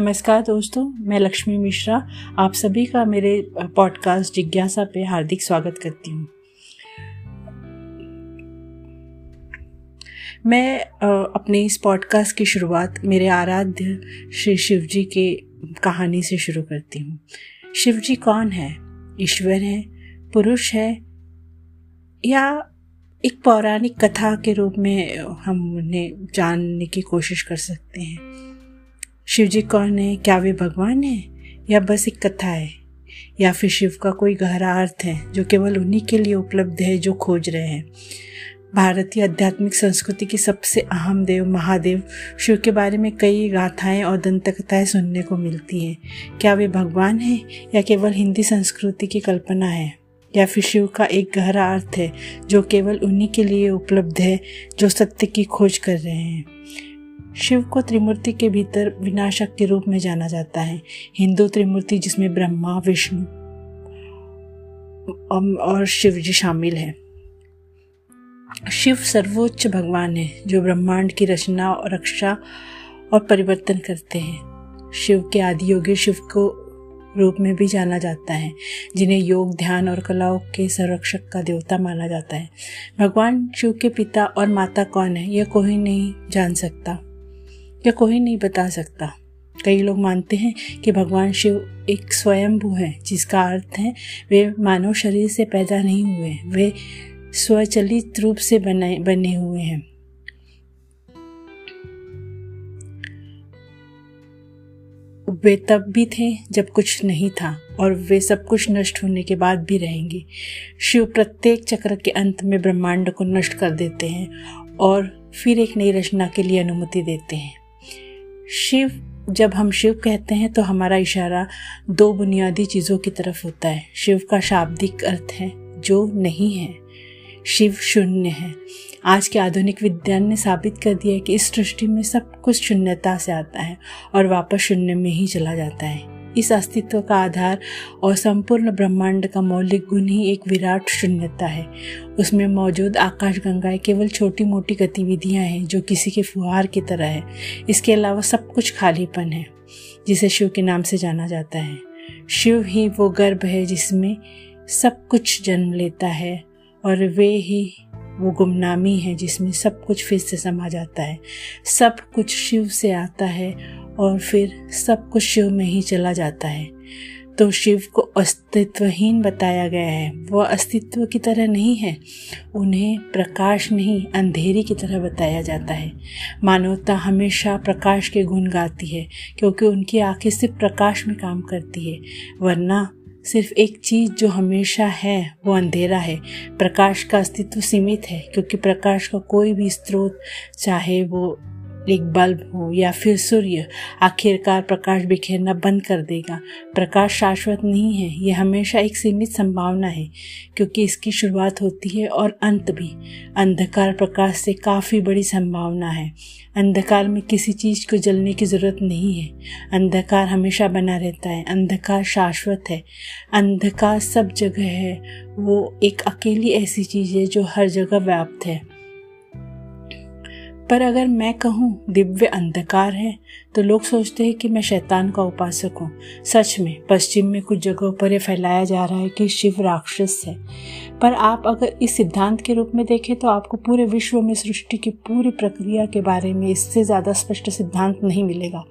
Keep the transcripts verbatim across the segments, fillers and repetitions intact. नमस्कार दोस्तों, मैं लक्ष्मी मिश्रा आप सभी का मेरे पॉडकास्ट जिज्ञासा पे हार्दिक स्वागत करती हूँ। मैं अपने इस पॉडकास्ट की शुरुआत मेरे आराध्य श्री शिव जी के कहानी से शुरू करती हूँ। शिव जी कौन है? ईश्वर है, पुरुष है, या एक पौराणिक कथा के रूप में हम उन्हें जानने की कोशिश कर सकते हैं। शिव जी कौन है? क्या वे भगवान हैं या बस एक कथा है, या फिर शिव का कोई गहरा अर्थ है जो केवल उन्हीं के लिए उपलब्ध है जो खोज रहे हैं। भारतीय आध्यात्मिक संस्कृति की सबसे अहम देव महादेव शिव के बारे में कई गाथाएं और दंतकथाएं सुनने को मिलती हैं। क्या वे भगवान हैं या केवल हिंदी संस्कृति की कल्पना है, या फिर शिव का एक गहरा अर्थ है जो केवल उन्हीं के लिए उपलब्ध है जो सत्य की खोज कर रहे हैं। शिव को त्रिमूर्ति के भीतर विनाशक के रूप में जाना जाता है। हिंदू त्रिमूर्ति जिसमें ब्रह्मा, विष्णु और शिव जी शामिल हैं। शिव सर्वोच्च भगवान है जो ब्रह्मांड की रचना और रक्षा और परिवर्तन करते हैं। शिव के आदि योगी शिव को रूप में भी जाना जाता है, जिन्हें योग, ध्यान और कलाओं के संरक्षक का देवता माना जाता है। भगवान शिव के पिता और माता कौन है, यह कोई नहीं जान सकता, यह कोई नहीं बता सकता। कई लोग मानते हैं कि भगवान शिव एक स्वयंभू है, जिसका अर्थ है वे मानव शरीर से पैदा नहीं हुए, वे स्वचलित रूप से बने बने हुए हैं। वे तब भी थे जब कुछ नहीं था, और वे सब कुछ नष्ट होने के बाद भी रहेंगे। शिव प्रत्येक चक्र के अंत में ब्रह्मांड को नष्ट कर देते हैं और फिर एक नई रचना के लिए अनुमति देते हैं। शिव, जब हम शिव कहते हैं तो हमारा इशारा दो बुनियादी चीज़ों की तरफ होता है। शिव का शाब्दिक अर्थ है जो नहीं है, शिव शून्य है। आज के आधुनिक विज्ञान ने साबित कर दिया है कि इस सृष्टि में सब कुछ शून्यता से आता है और वापस शून्य में ही चला जाता है। इस अस्तित्व का आधार और संपूर्ण ब्रह्मांड का मौलिक गुण ही एक विराट शून्यता है। उसमें मौजूद आकाशगंगाएं केवल छोटी मोटी गतिविधियां हैं जो किसी के फुहार की तरह है। इसके अलावा सब कुछ खालीपन है, जिसे शिव के नाम से जाना जाता है। शिव ही वो गर्भ है जिसमें सब कुछ जन्म लेता है, और वे ही वो गुमनामी है जिसमें सब कुछ फिर से समा जाता है। सब कुछ शिव से आता है और फिर सब कुछ शिव में ही चला जाता है। तो शिव को अस्तित्वहीन बताया गया है। वह अस्तित्व की तरह नहीं है, उन्हें प्रकाश नहीं, अंधेरी की तरह बताया जाता है। मानवता हमेशा प्रकाश के गुण गाती है, क्योंकि उनकी आंखें सिर्फ प्रकाश में काम करती है, वरना सिर्फ एक चीज़ जो हमेशा है वो अंधेरा है। प्रकाश का अस्तित्व सीमित है, क्योंकि प्रकाश का कोई भी स्रोत, चाहे वो एक बल्ब हो या फिर सूर्य, आखिरकार प्रकाश बिखेरना बंद कर देगा। प्रकाश शाश्वत नहीं है, यह हमेशा एक सीमित संभावना है, क्योंकि इसकी शुरुआत होती है और अंत भी। अंधकार प्रकाश से काफ़ी बड़ी संभावना है। अंधकार में किसी चीज़ को जलने की ज़रूरत नहीं है। अंधकार हमेशा बना रहता है, अंधकार शाश्वत है, अंधकार सब जगह है। वो एक अकेली ऐसी चीज़ है जो हर जगह व्याप्त है। पर अगर मैं कहूँ दिव्य अंधकार है तो लोग सोचते हैं कि मैं शैतान का उपासक हूँ। सच में पश्चिम में कुछ जगहों पर यह फैलाया जा रहा है कि शिव राक्षस है, पर आप अगर इस सिद्धांत के रूप में देखें तो आपको पूरे विश्व में सृष्टि की पूरी प्रक्रिया के बारे में इससे ज़्यादा स्पष्ट सिद्धांत नहीं मिलेगा।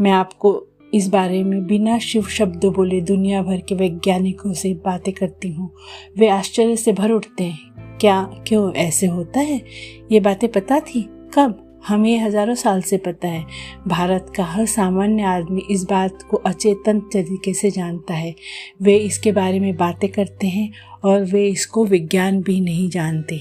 मैं आपको इस बारे में बिना शिव शब्द बोले दुनिया भर के वैज्ञानिकों से बातें करती हूँ। वे आश्चर्य से भर उठते हैं, क्या क्यों ऐसे होता है? ये बातें पता थी कब? हमें हज़ारों साल से पता है। भारत का हर सामान्य आदमी इस बात को अचेतन तरीके से जानता है। वे इसके बारे में बातें करते हैं और वे इसको विज्ञान भी नहीं जानते।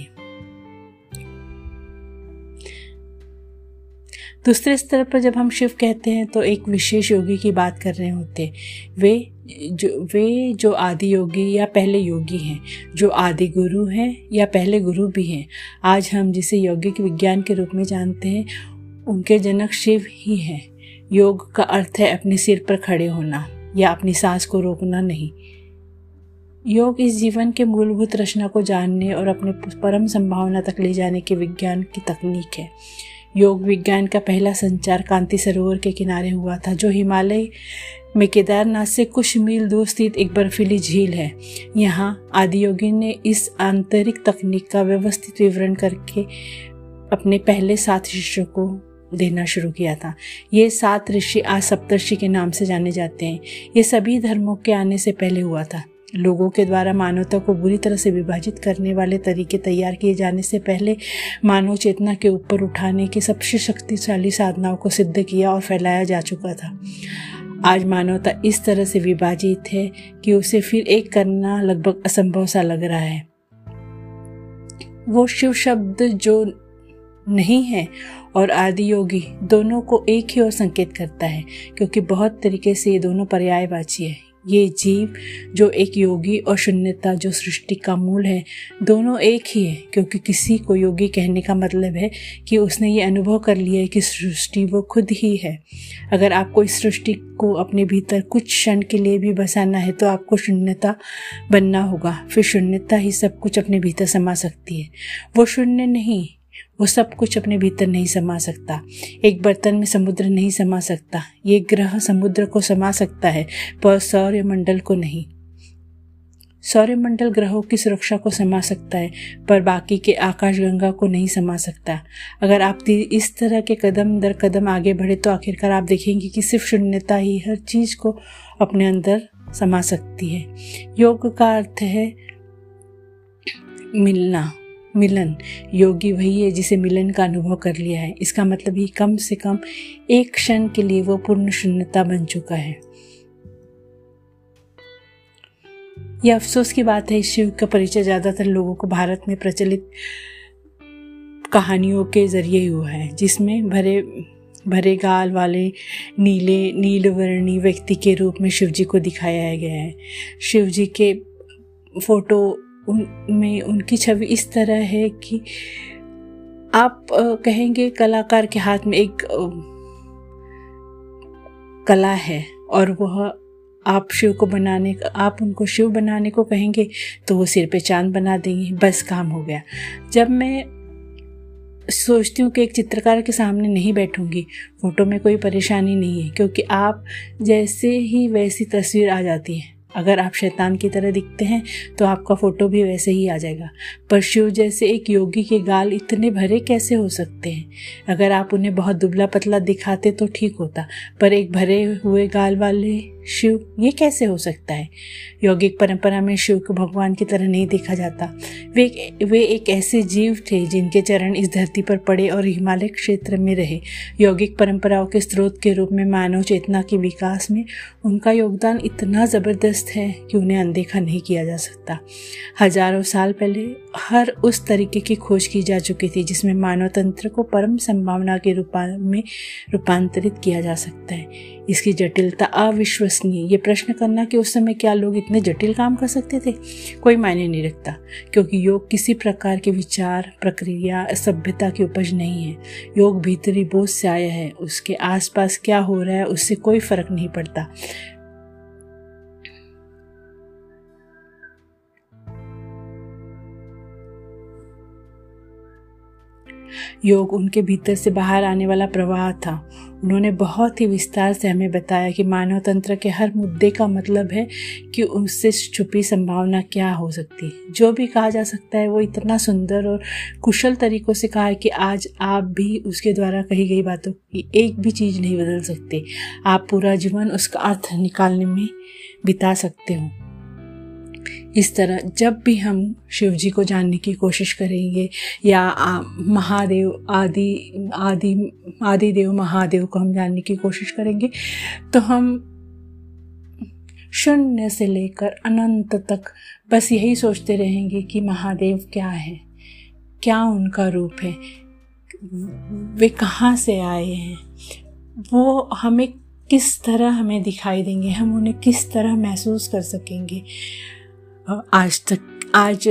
दूसरे स्तर पर जब हम शिव कहते हैं तो एक विशेष योगी की बात कर रहे होते हैं। वे जो वे जो आदि योगी या पहले योगी हैं, जो आदि गुरु हैं या पहले गुरु भी हैं। आज हम जिसे यौगिक विज्ञान के रूप में जानते हैं, उनके जनक शिव ही हैं। योग का अर्थ है अपने सिर पर खड़े होना या अपनी सांस को रोकना नहीं। योग इस जीवन के मूलभूत रचना को जानने और अपने परम संभावना तक ले जाने के विज्ञान की तकनीक है। योग विज्ञान का पहला संचार कांति सरोवर के किनारे हुआ था, जो हिमालय में केदारनाथ से कुछ मील दूर स्थित एक बर्फीली झील है। यहाँ आदियोगी ने इस आंतरिक तकनीक का व्यवस्थित विवरण करके अपने पहले सात शिष्यों को देना शुरू किया था। ये सात ऋषि आज सप्तर्षि के नाम से जाने जाते हैं। ये सभी धर्मों के आने से पहले हुआ था। लोगों के द्वारा मानवता को बुरी तरह से विभाजित करने वाले तरीके तैयार किए जाने से पहले मानव चेतना के ऊपर उठाने की सबसे शक्तिशाली साधनाओं को सिद्ध किया और फैलाया जा चुका था। आज मानवता इस तरह से विभाजित है कि उसे फिर एक करना लगभग असंभव सा लग रहा है। वो शिव शब्द जो नहीं है और आदियोगी दोनों को एक ही ओर संकेत करता है, क्योंकि बहुत तरीके से ये दोनों पर्यायवाची है। ये जीव जो एक योगी और शून्यता जो सृष्टि का मूल है, दोनों एक ही है, क्योंकि किसी को योगी कहने का मतलब है कि उसने ये अनुभव कर लिया है कि सृष्टि वो खुद ही है। अगर आपको इस सृष्टि को अपने भीतर कुछ क्षण के लिए भी बसाना है तो आपको शून्यता बनना होगा। फिर शून्यता ही सब कुछ अपने भीतर समा सकती है। वो शून्य नहीं, वो सब कुछ अपने भीतर नहीं समा सकता। एक बर्तन में समुद्र नहीं समा सकता। ये ग्रह समुद्र को समा सकता है पर सौर्यमंडल को नहीं। सौर्यमंडल ग्रहों की सुरक्षा को समा सकता है पर बाकी के आकाशगंगा को नहीं समा सकता। अगर आप इस तरह के कदम दर कदम आगे बढ़े तो आखिरकार आप देखेंगे कि सिर्फ शून्यता ही हर चीज़ को अपने अंदर समा सकती है। योग का अर्थ है मिलना, मिलन। योगी वही है जिसे मिलन का अनुभव कर लिया है। इसका मतलब ही कम से कम एक क्षण के लिए वो पूर्ण शून्यता बन चुका है। यह अफसोस की बात है, शिव का परिचय ज्यादातर लोगों को भारत में प्रचलित कहानियों के जरिए हुआ है, जिसमें भरे भरे गाल वाले नीले नीलवर्णी व्यक्ति के रूप में शिवजी को दिखाया गया है। शिवजी के फोटो उनमें उनकी छवि इस तरह है कि आप कहेंगे कलाकार के हाथ में एक कला है और वह आप शिव को बनाने आप उनको शिव बनाने को कहेंगे तो वो सिर पे चांद बना देंगे। बस काम हो गया। जब मैं सोचती हूँ कि एक चित्रकार के सामने नहीं बैठूंगी, फोटो में कोई परेशानी नहीं है, क्योंकि आप जैसे ही वैसी तस्वीर आ जाती है। अगर आप शैतान की तरह दिखते हैं तो आपका फोटो भी वैसे ही आ जाएगा। पर शिव जैसे एक योगी के गाल इतने भरे कैसे हो सकते हैं? अगर आप उन्हें बहुत दुबला पतला दिखाते तो ठीक होता, पर एक भरे हुए गाल वाले शिव, ये कैसे हो सकता है? यौगिक परंपरा में शिव को भगवान की तरह नहीं देखा जाता। वे वे एक ऐसे जीव थे जिनके चरण इस धरती पर पड़े और हिमालय क्षेत्र में रहे। यौगिक परंपराओं के स्रोत के रूप में मानव चेतना के विकास में उनका योगदान इतना ज़बरदस्त है कि उन्हें अनदेखा नहीं किया जा सकता। हजारों साल पहले हर उस तरीके की खोज की जा चुकी थी जिसमें मानव तंत्र को परम संभावना के रूप में रूपांतरित किया जा सकता है। इसकी जटिलता अविश्वसनीय। ये प्रश्न करना कि उस समय क्या लोग इतने जटिल काम कर सकते थे, कोई मायने नहीं रखता, क्योंकि योग किसी प्रकार के विचार, प्रक्रिया, सभ्यता की उपज नहीं है। योग भीतरी बोध से आया है। उसके आसपास क्या हो रहा है उससे कोई फर्क नहीं पड़ता। योग उनके भीतर से बाहर आने वाला प्रवाह था। उन्होंने बहुत ही विस्तार से हमें बताया कि मानव तंत्र के हर मुद्दे का मतलब है कि उससे छुपी संभावना क्या हो सकती है। जो भी कहा जा सकता है वो इतना सुंदर और कुशल तरीक़ों से कहा है कि आज आप भी उसके द्वारा कही गई बातों की एक भी चीज़ नहीं बदल सकते। आप पूरा जीवन उसका अर्थ निकालने में बिता सकते हो। इस तरह जब भी हम शिव जी को जानने की कोशिश करेंगे या महादेव आदि आदि आदि देव महादेव को हम जानने की कोशिश करेंगे तो हम शून्य से लेकर अनंत तक बस यही सोचते रहेंगे कि महादेव क्या है, क्या उनका रूप है, वे कहाँ से आए हैं, वो हमें किस तरह हमें दिखाई देंगे, हम उन्हें किस तरह महसूस कर सकेंगे। आज तक आज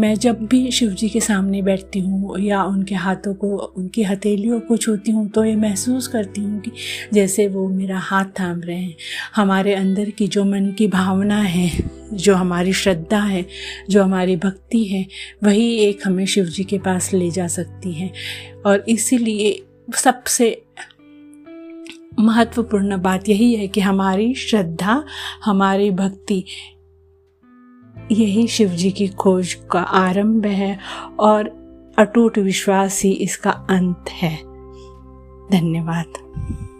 मैं जब भी शिवजी के सामने बैठती हूँ या उनके हाथों को, उनकी हथेलियों को छूती हूँ तो ये महसूस करती हूँ कि जैसे वो मेरा हाथ थाम रहे हैं। हमारे अंदर की जो मन की भावना है जो हमारी श्रद्धा है, जो हमारी भक्ति है, वही एक हमें शिव जी के पास ले जा सकती है। और इसीलिए सबसे महत्वपूर्ण बात यही है कि हमारी श्रद्धा, हमारी भक्ति, यही शिव जी की खोज का आरंभ है और अटूट विश्वास ही इसका अंत है। धन्यवाद।